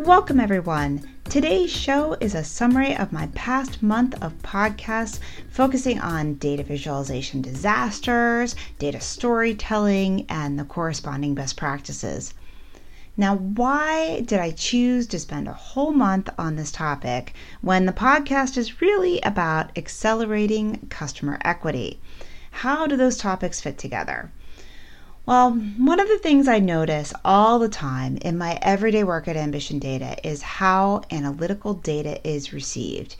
Welcome, everyone. Today's show is a summary of my past month of podcasts focusing on data visualization disasters, data storytelling, and the corresponding best practices. Now, why did I choose to spend a whole month on this topic when the podcast is really about accelerating customer equity? How do those topics fit together? Well, one of the things I notice all the time in my everyday work at Ambition Data is how analytical data is received.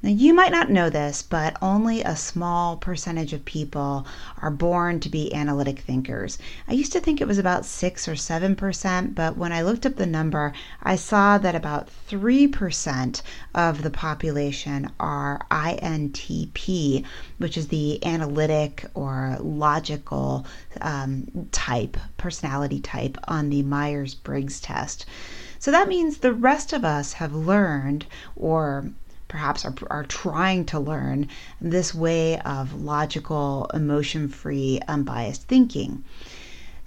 Now, you might not know this, but only a small percentage of people are born to be analytic thinkers. I used to think it was about 6 or 7%, but when I looked up the number, I saw that about 3% of the population are INTP, which is the analytic or logical personality type on the Myers-Briggs test. So that means the rest of us have learned, or perhaps are trying to learn, this way of logical, emotion-free, unbiased thinking.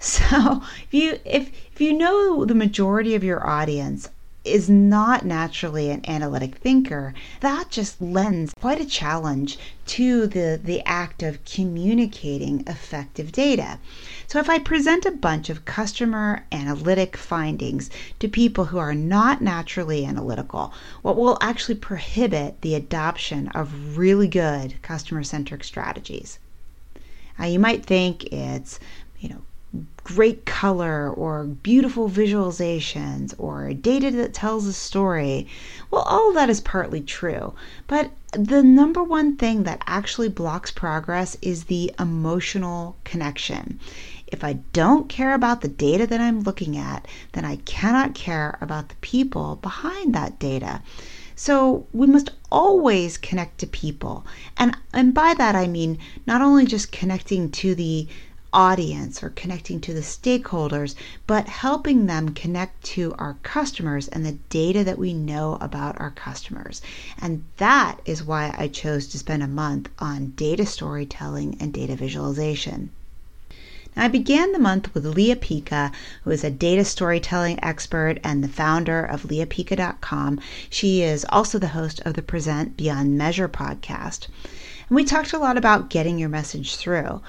So if you know the majority of your audience is not naturally an analytic thinker, that just lends quite a challenge to the act of communicating effective data. So if I present a bunch of customer analytic findings to people who are not naturally analytical, what will actually prohibit the adoption of really good customer-centric strategies? Now, you might think it's, great color or beautiful visualizations or data that tells a story. Well, all of that is partly true, but the number one thing that actually blocks progress is the emotional connection. If I don't care about the data that I'm looking at, then I cannot care about the people behind that data. So we must always connect to people. And by that I mean not only just connecting to the audience or connecting to the stakeholders, but helping them connect to our customers and the data that we know about our customers. And that is why I chose to spend a month on data storytelling and data visualization. Now, I began the month with Lea Pica, who is a data storytelling expert and the founder of leapica.com. She is also the host of the Present Beyond Measure podcast. And we talked a lot about getting your message through.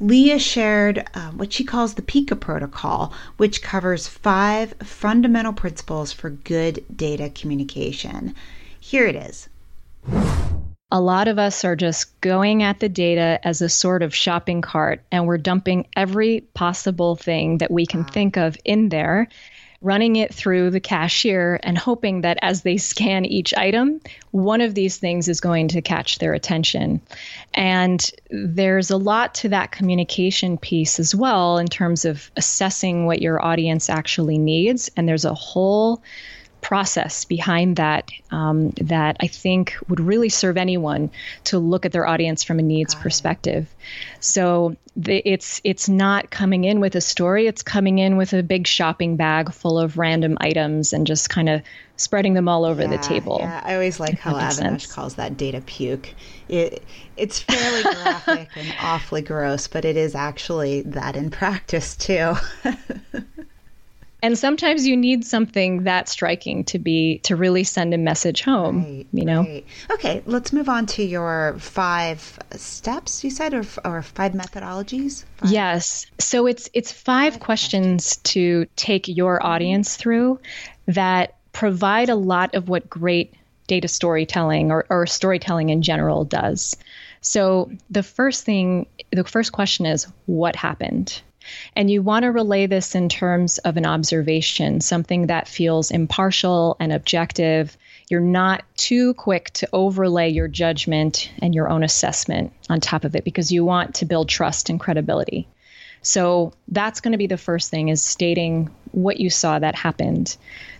Lea shared what she calls the PICA protocol, which covers 5 fundamental principles for good data communication. Here it is. A lot of us are just going at the data as a sort of shopping cart, and we're dumping every possible thing that we can think of in there, running it through the cashier and hoping that as they scan each item, one of these things is going to catch their attention. And there's a lot to that communication piece as well in terms of assessing what your audience actually needs. And there's a whole process behind that that I think would really serve anyone to look at their audience from a needs perspective. So it's not coming in with a story. It's coming in with a big shopping bag full of random items and just kind of spreading them all over the table. Yeah, I always like how Avonash calls that data puke. It's fairly graphic and awfully gross, but it is actually that in practice too. And sometimes you need something that striking to really send a message home, right. Okay, let's move on to your 5 steps, you said, or 5 methodologies? 5. Yes. So it's 5 questions to take your audience through that provide a lot of what great data storytelling or storytelling in general does. So the first question is, what happened? And you want to relay this in terms of an observation, something that feels impartial and objective. You're not too quick to overlay your judgment and your own assessment on top of it, because you want to build trust and credibility. So that's going to be the first thing, is stating what you saw that happened.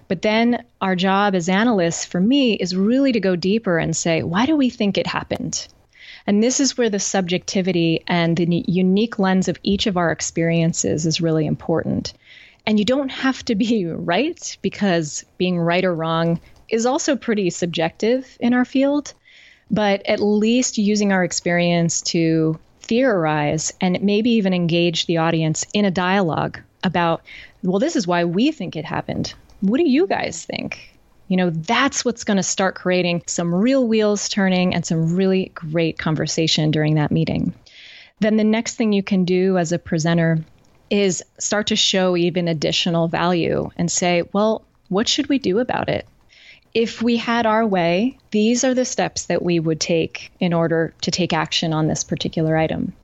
But then our job as analysts, for me, is really to go deeper and say, why do we think it happened? And this is where the subjectivity and the unique lens of each of our experiences is really important. And you don't have to be right, because being right or wrong is also pretty subjective in our field. But at least using our experience to theorize and maybe even engage the audience in a dialogue about, well, this is why we think it happened. What do you guys think? You know, that's what's going to start creating some real wheels turning and some really great conversation during that meeting. Then the next thing you can do as a presenter is start to show even additional value and say, well, what should we do about it? If we had our way, these are the steps that we would take in order to take action on this particular item.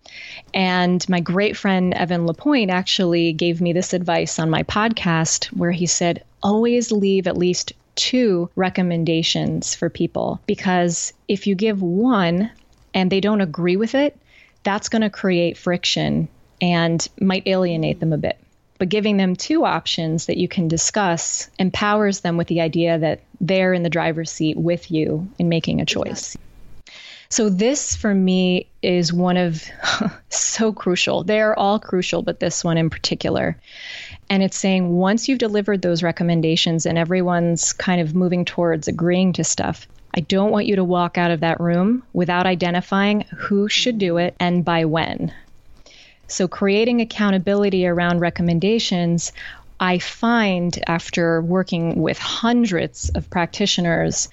And my great friend, Evan Lapointe, actually gave me this advice on my podcast, where he said, always leave at least two recommendations for people, because if you give one and they don't agree with it, that's going to create friction and might alienate them a bit. But giving them two options that you can discuss empowers them with the idea that they're in the driver's seat with you in making a choice. Yes. So this, for me, is one of so crucial. They're all crucial, but this one in particular. And it's saying, once you've delivered those recommendations and everyone's kind of moving towards agreeing to stuff, I don't want you to walk out of that room without identifying who should do it and by when. So creating accountability around recommendations, I find, after working with hundreds of practitioners,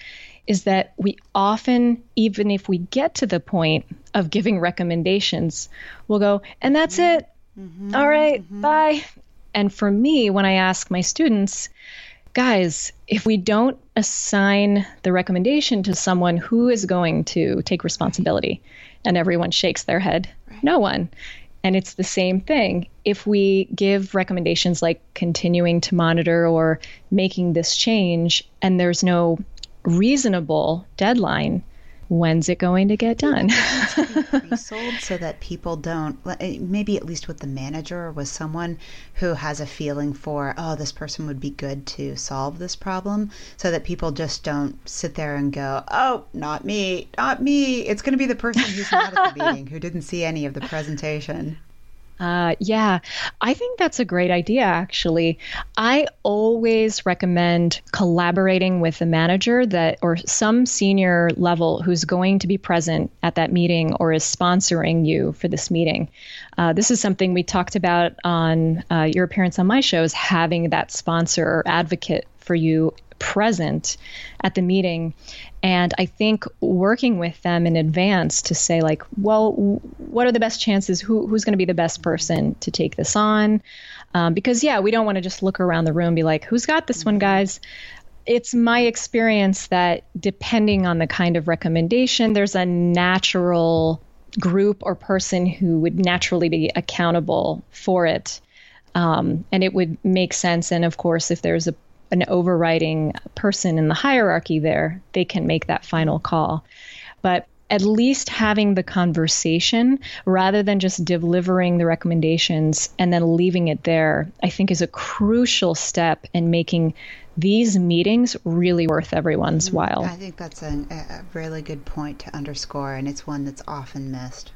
is that we often, even if we get to the point of giving recommendations, we'll go, and that's it. Mm-hmm. All right, mm-hmm. Bye. And for me, when I ask my students, guys, if we don't assign the recommendation to someone, who is going to take responsibility? And everyone shakes their head. Right. No one. And it's the same thing. If we give recommendations like continuing to monitor or making this change, and there's no reasonable deadline, when's it going to get done? It needs to be pre-sold so that people don't, maybe at least with the manager or with someone who has a feeling for, oh, this person would be good to solve this problem, so that people just don't sit there and go, oh, not me. It's going to be the person who's not at the meeting, who didn't see any of the presentation. Yeah, I think that's a great idea, actually. I always recommend collaborating with a manager that, or some senior level who's going to be present at that meeting or is sponsoring you for this meeting. This is something we talked about on your appearance on my show, is having that sponsor or advocate for you present at the meeting. And I think working with them in advance to say, like, well, what are the best chances? Who's going to be the best person to take this on? Because, yeah, we don't want to just look around the room and be like, who's got this one, guys? It's my experience that depending on the kind of recommendation, there's a natural group or person who would naturally be accountable for it. And it would make sense. And of course, if there's an overriding person in the hierarchy there, they can make that final call. But at least having the conversation rather than just delivering the recommendations and then leaving it there, I think is a crucial step in making these meetings really worth everyone's while. I think that's a really good point to underscore, and it's one that's often missed.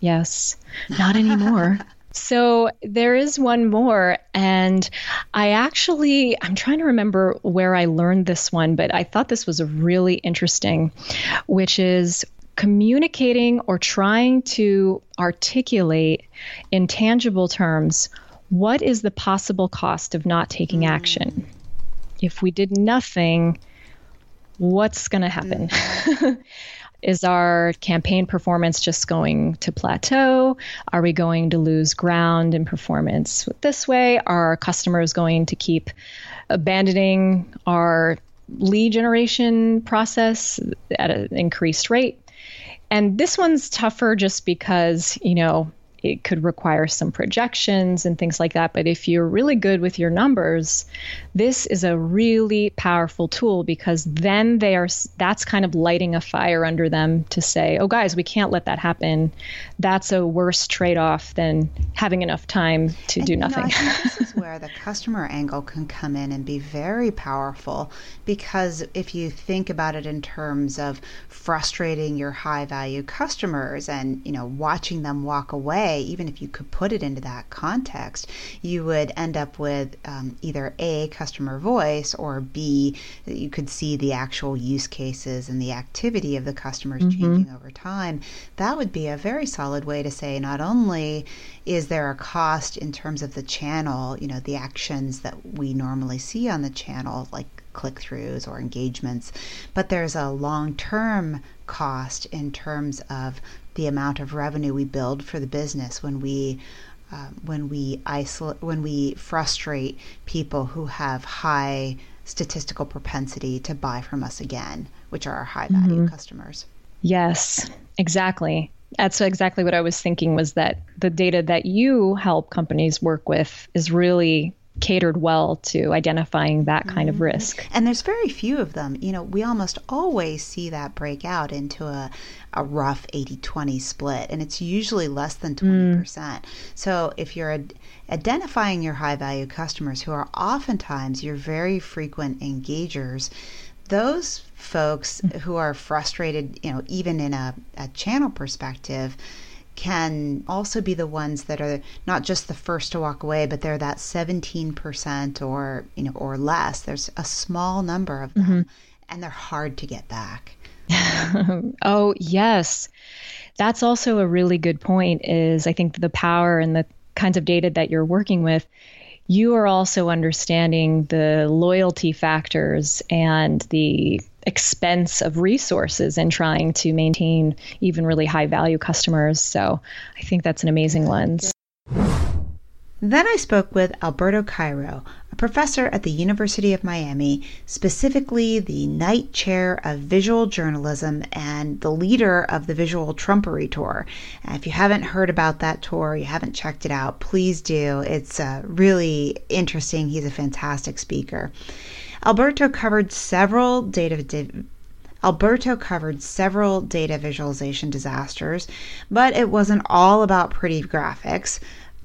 Yes, not anymore. So there is one more, and I'm trying to remember where I learned this one, but I thought this was really interesting, which is communicating or trying to articulate in tangible terms, what is the possible cost of not taking action? If we did nothing, what's going to happen? Is our campaign performance just going to plateau? Are we going to lose ground in performance this way? Are our customers going to keep abandoning our lead generation process at an increased rate? And this one's tougher just because, you know, it could require some projections and things like that. But if you're really good with your numbers, this is a really powerful tool, because then they are, that's kind of lighting a fire under them to say, oh, guys, we can't let that happen. That's a worse trade-off than having enough time to do nothing. You know, I think this is where the customer angle can come in and be very powerful, because if you think about it in terms of frustrating your high-value customers and, you know, watching them walk away, even if you could put it into that context, you would end up with either A, customer voice, or B, you could see the actual use cases and the activity of the customers changing over time. That would be a very solid way to say, not only is there a cost in terms of the channel, you know, the actions that we normally see on the channel, like click-throughs or engagements, but there's a long-term cost in terms of the amount of revenue we build for the business when we frustrate people who have high statistical propensity to buy from us again, which are our high-value customers. Yes, exactly. That's exactly what I was thinking, was that the data that you help companies work with is really catered well to identifying that kind of risk. And there's very few of them. You know, we almost always see that break out into a rough 80-20 split, and it's usually less than 20%. So if you're identifying your high-value customers, who are oftentimes your very frequent engagers, those folks who are frustrated, you know, even in a channel perspective, can also be the ones that are not just the first to walk away, but they're that 17% or, you know, or less. There's a small number of them, and they're hard to get back. Oh, yes. That's also a really good point, is I think the power and the kinds of data that you're working with, you are also understanding the loyalty factors and the expense of resources in trying to maintain even really high value customers. So I think that's an amazing lens. Then I spoke with Alberto Cairo, a professor at the University of Miami, specifically the Knight Chair of Visual Journalism and the leader of the Visual Trumpery Tour. If you haven't heard about that tour, you haven't checked it out, please do. It's really interesting. He's a fantastic speaker. Alberto covered several data visualization disasters, but it wasn't all about pretty graphics.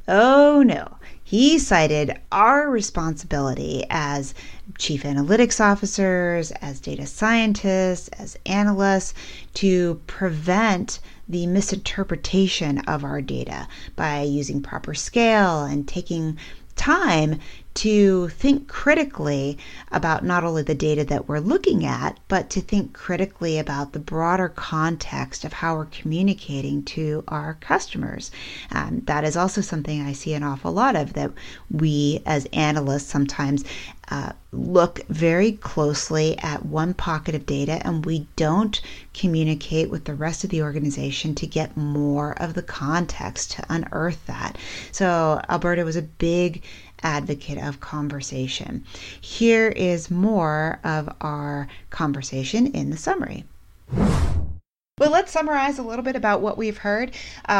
Oh no, he cited our responsibility as chief analytics officers, as data scientists, as analysts, to prevent the misinterpretation of our data by using proper scale and taking time to think critically about not only the data that we're looking at, but to think critically about the broader context of how we're communicating to our customers. That is also something I see an awful lot of, that we as analysts sometimes look very closely at one pocket of data, and we don't communicate with the rest of the organization to get more of the context to unearth that. So Alberto was a big advocate of conversation. Here is more of our conversation in the summary. Well, let's summarize a little bit about what we've heard.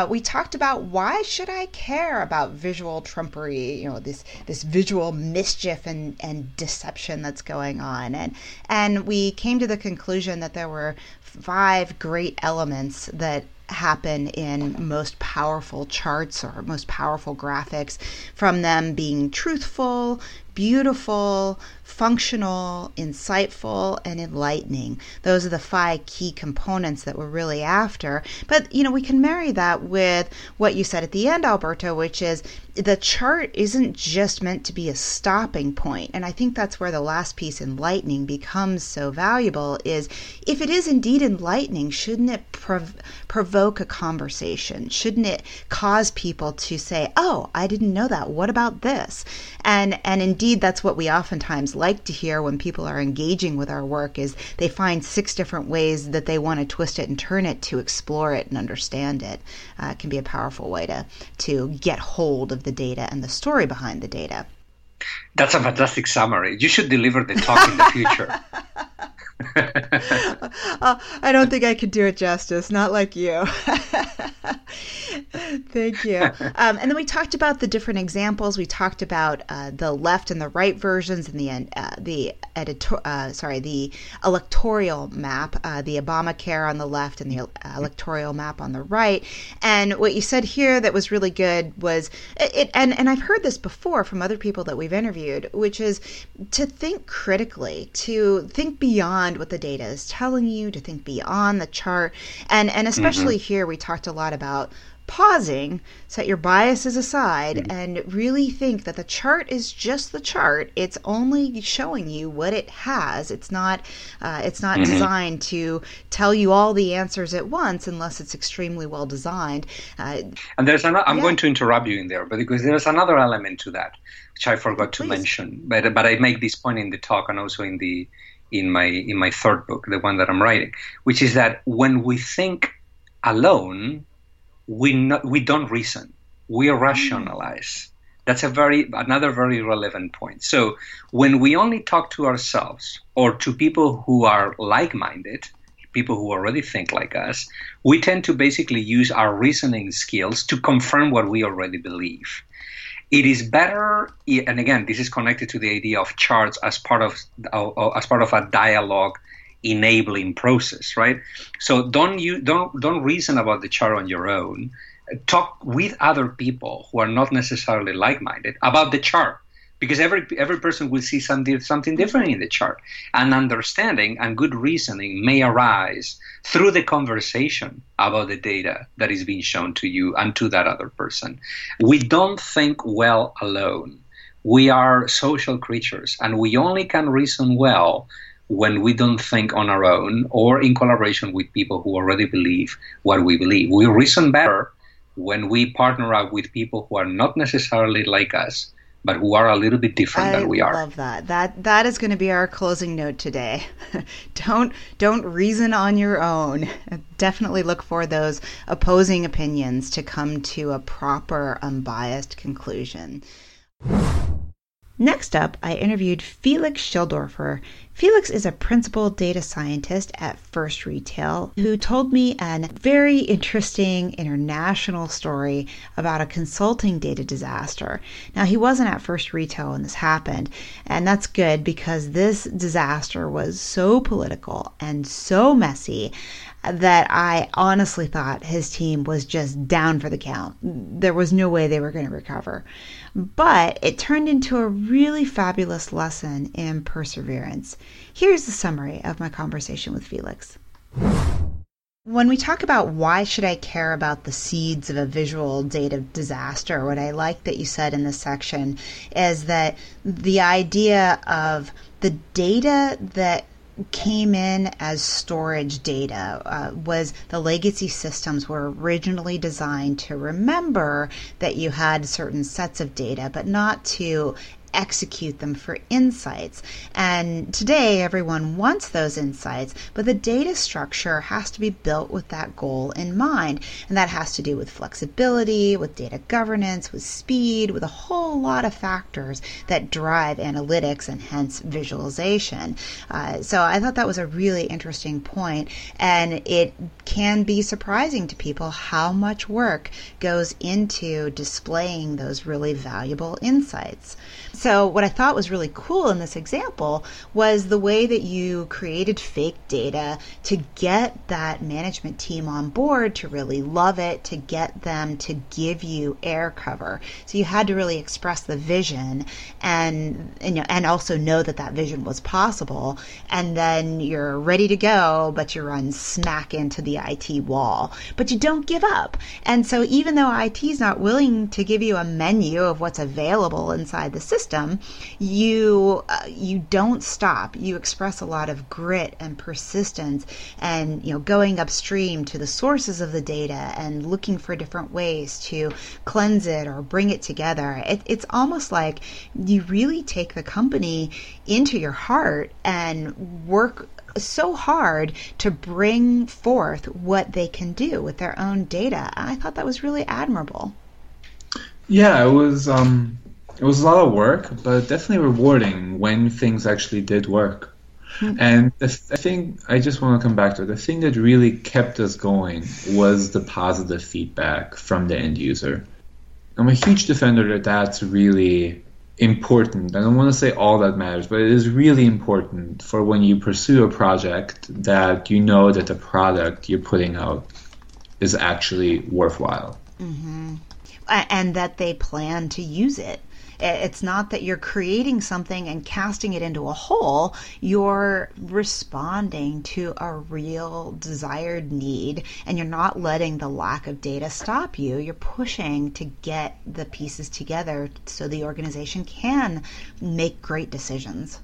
We talked about, why should I care about visual trumpery, you know, this visual mischief and deception that's going on. And we came to the conclusion that there were 5 great elements that happen in most powerful charts or most powerful graphics, from them being truthful, beautiful, functional, insightful, and enlightening. Those are the 5 key components that we're really after. But, you know, we can marry that with what you said at the end, Alberto, which is the chart isn't just meant to be a stopping point. And I think that's where the last piece, enlightening, becomes so valuable, is if it is indeed enlightening, shouldn't it provoke a conversation? Shouldn't it cause people to say, oh, I didn't know that. What about this? And indeed, Indeed, that's what we oftentimes like to hear when people are engaging with our work, is they find 6 different ways that they want to twist it and turn it to explore it and understand it. It can be a powerful way to get hold of the data and the story behind the data. That's a fantastic summary. You should deliver the talk in the future. I don't think I could do it justice, not like you. Thank you. And then we talked about the different examples. We talked about the left and the right versions and the electoral map, the Obamacare on the left and the electoral map on the right. And what you said here that was really good was it. And I've heard this before from other people that we've interviewed, which is to think critically, to think beyond what the data is telling you, to think beyond the chart, and especially here we talked a lot about pausing, set your biases aside, and really think that the chart is just the chart. It's only showing you what it has. It's not designed to tell you all the answers at once, unless it's extremely well designed. And there's another. I'm going to interrupt you in there, but because there's another element to that, which I forgot to mention. But I make this point in the talk and also in my third book, the one that I'm writing, which is that when we think alone, we don't reason. We rationalize. That's another very relevant point. So when we only talk to ourselves or to people who are like-minded, people who already think like us, we tend to basically use our reasoning skills to confirm what we already believe. It is better, and again, this is connected to the idea of charts as part of a dialogue enabling process, right? So don't reason about the chart on your own. Talk with other people who are not necessarily like-minded about the chart, because every person will see something different in the chart. And understanding and good reasoning may arise through the conversation about the data that is being shown to you and to that other person. We don't think well alone. We are social creatures, and we only can reason well when we don't think on our own or in collaboration with people who already believe what we believe. We reason better when we partner up with people who are not necessarily like us, but who are a little bit different than we are. I love that. That is going to be our closing note today. Don't reason on your own. Definitely look for those opposing opinions to come to a proper, unbiased conclusion. Next up, I interviewed Felix Schildorfer. Felix is a principal data scientist at First Retail who told me a very interesting international story about a consulting data disaster. Now, he wasn't at First Retail when this happened, and that's good because this disaster was so political and so messy that I honestly thought his team was just down for the count. There was no way they were going to recover. But it turned into a really fabulous lesson in perseverance. Here's the summary of my conversation with Felix. When we talk about why should I care about the seeds of a visual data disaster, what I like that you said in this section is that the idea of the data that came in as storage data was the legacy systems were originally designed to remember that you had certain sets of data, but not to execute them for insights. And today, everyone wants those insights, but the data structure has to be built with that goal in mind. And that has to do with flexibility, with data governance, with speed, with a whole lot of factors that drive analytics and hence visualization. So I thought that was a really interesting point. And it can be surprising to people how much work goes into displaying those really valuable insights. So what I thought was really cool in this example was the way that you created fake data to get that management team on board to really love it, to get them to give you air cover. So you had to really express the vision and also know that vision was possible. And then you're ready to go, but you run smack into the IT wall. But you don't give up. And so even though IT is not willing to give you a menu of what's available inside the system, system, you don't stop. You express a lot of grit and persistence, and going upstream to the sources of the data and looking for different ways to cleanse it or bring it together. It's almost like you really take the company into your heart and work so hard to bring forth what they can do with their own data. I thought that was really admirable. Yeah, it was a lot of work, but definitely rewarding when things actually did work. Mm-hmm. And the thing I just want to come back to, the thing that really kept us going was the positive feedback from the end user. I'm a huge defender that that's really important. I don't want to say all that matters, but it is really important for when you pursue a project that you know that the product you're putting out is actually worthwhile. Mm-hmm. And that they plan to use it. It's not that you're creating something and casting it into a hole. You're responding to a real desired need, and you're not letting the lack of data stop you. You're pushing to get the pieces together so the organization can make great decisions.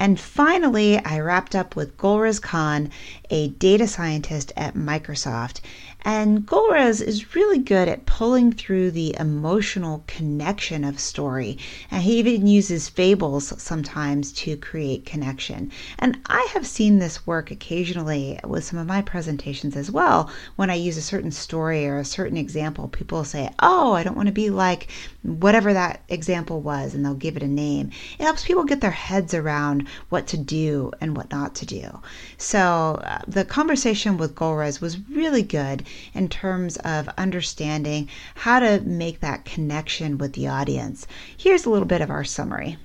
And finally, I wrapped up with Golrez Khan, a data scientist at Microsoft. And Golrez is really good at pulling through the emotional connection of story. And he even uses fables sometimes to create connection. And I have seen this work occasionally with some of my presentations as well. When I use a certain story or a certain example, people say, oh, I don't want to be like whatever that example was, and they'll give it a name. It helps people get their heads around what to do and what not to do. So the conversation with Golrez was really good in terms of understanding how to make that connection with the audience. Here's a little bit of our summary.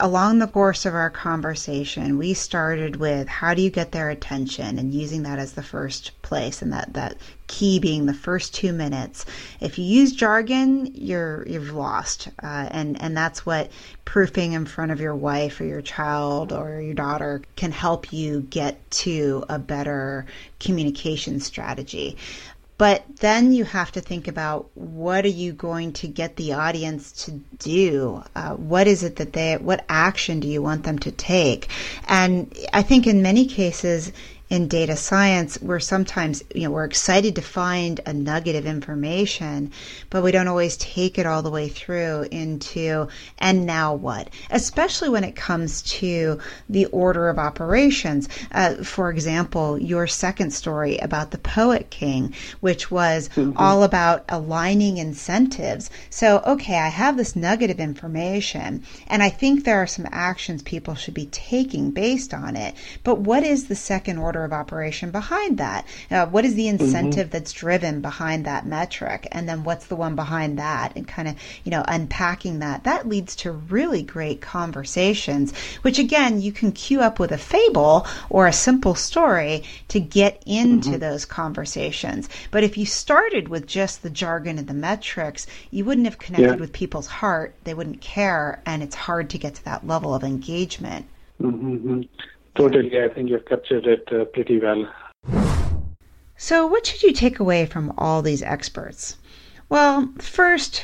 Along the course of our conversation, we started with how do you get their attention, and using that as the first place, and that key being the first 2 minutes. If you use jargon, you've lost, and that's what proofing in front of your wife or your child or your daughter can help you get to a better communication strategy. But then you have to think about, what are you going to get the audience to do? What action do you want them to take? And I think in many cases in data science, we're sometimes, we're excited to find a nugget of information, but we don't always take it all the way through into, and now what? Especially when it comes to the order of operations. For example, your second story about the Poet King, which was all about aligning incentives. So, okay, I have this nugget of information, and I think there are some actions people should be taking based on it, but what is the second order of operation behind that? What is the incentive that's driven behind that metric? And then what's the one behind that? And kind of, unpacking that leads to really great conversations, which again, you can queue up with a fable or a simple story to get into those conversations. But if you started with just the jargon and the metrics, you wouldn't have connected with people's heart. They wouldn't care. And it's hard to get to that level of engagement. Mm-hmm. Totally. I think you've captured it pretty well. So what should you take away from all these experts? Well, first,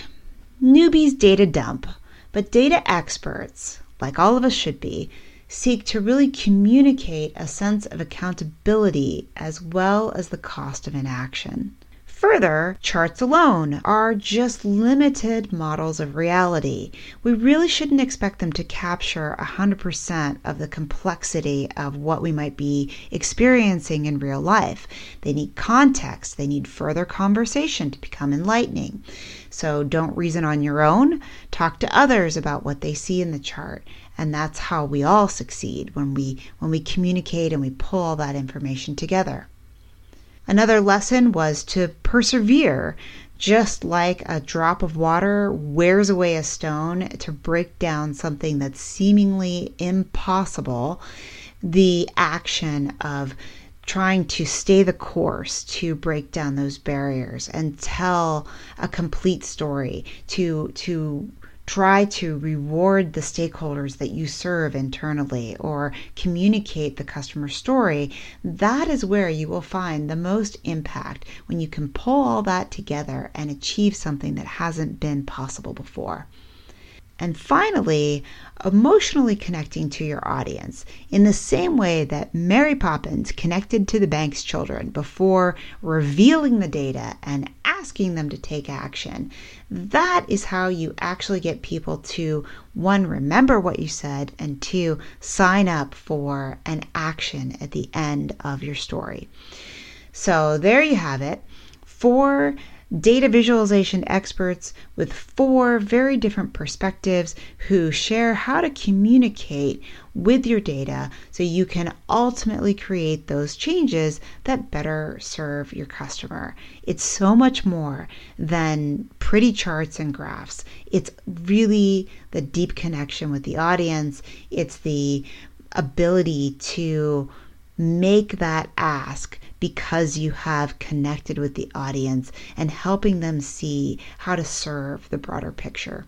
newbies data dump, but data experts, like all of us should be, seek to really communicate a sense of accountability as well as the cost of inaction. Further, charts alone are just limited models of reality. We really shouldn't expect them to capture 100% of the complexity of what we might be experiencing in real life. They need context. They need further conversation to become enlightening. So don't reason on your own. Talk to others about what they see in the chart. And that's how we all succeed, when we communicate and we pull all that information together. Another lesson was to persevere. Just like a drop of water wears away a stone to break down something that's seemingly impossible, the action of trying to stay the course, to break down those barriers and tell a complete story, to Try to reward the stakeholders that you serve internally or communicate the customer story. That is where you will find the most impact, when you can pull all that together and achieve something that hasn't been possible before. And finally, emotionally connecting to your audience. In the same way that Mary Poppins connected to the Banks children before revealing the data and asking them to take action, that is how you actually get people to, one, remember what you said, and two, sign up for an action at the end of your story. So there you have it. 4 data visualization experts with 4 very different perspectives who share how to communicate with your data so you can ultimately create those changes that better serve your customer. It's so much more than pretty charts and graphs. It's really the deep connection with the audience. It's the ability to make that ask because you have connected with the audience and helping them see how to serve the broader picture.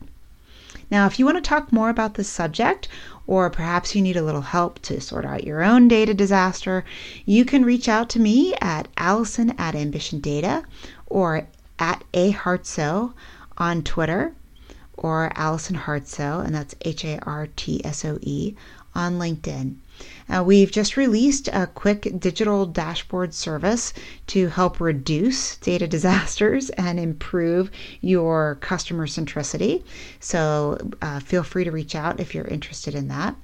Now, if you want to talk more about this subject, or perhaps you need a little help to sort out your own data disaster, you can reach out to me at Allison@Ambition Data or at @ahartso on Twitter, or Allison Hartsoe, and that's HARTSOE on LinkedIn. We've just released a quick digital dashboard service to help reduce data disasters and improve your customer centricity. So feel free to reach out if you're interested in that.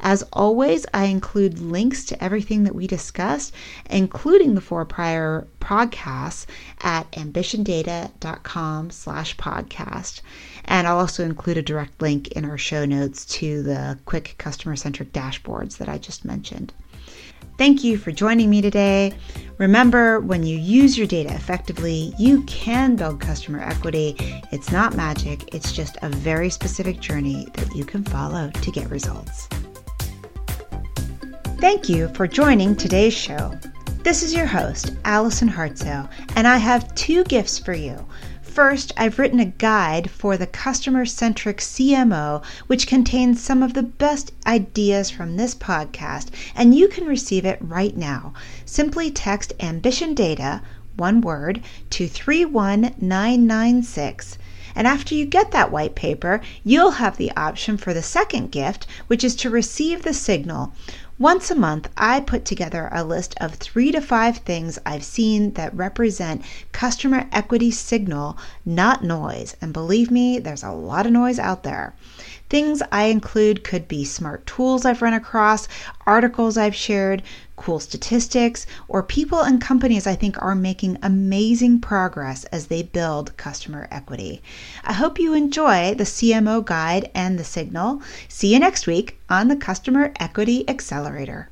As always, I include links to everything that we discussed, including the 4 prior podcasts, at ambitiondata.com/podcast. And I'll also include a direct link in our show notes to the quick customer-centric dashboards that I just mentioned. Thank you for joining me today. Remember, when you use your data effectively, you can build customer equity. It's not magic. It's just a very specific journey that you can follow to get results. Thank you for joining today's show. This is your host, Allison Hartsoe, and I have 2 gifts for you. First, I've written a guide for the customer-centric CMO, which contains some of the best ideas from this podcast, and you can receive it right now. Simply text Ambition Data, one word, to 31996. And after you get that white paper, you'll have the option for the second gift, which is to receive the signal. Once a month, I put together a list of 3 to 5 things I've seen that represent customer equity signal, not noise. And believe me, there's a lot of noise out there. Things I include could be smart tools I've run across, articles I've shared, cool statistics, or people and companies I think are making amazing progress as they build customer equity. I hope you enjoy the CMO guide and the signal. See you next week on the Customer Equity Accelerator.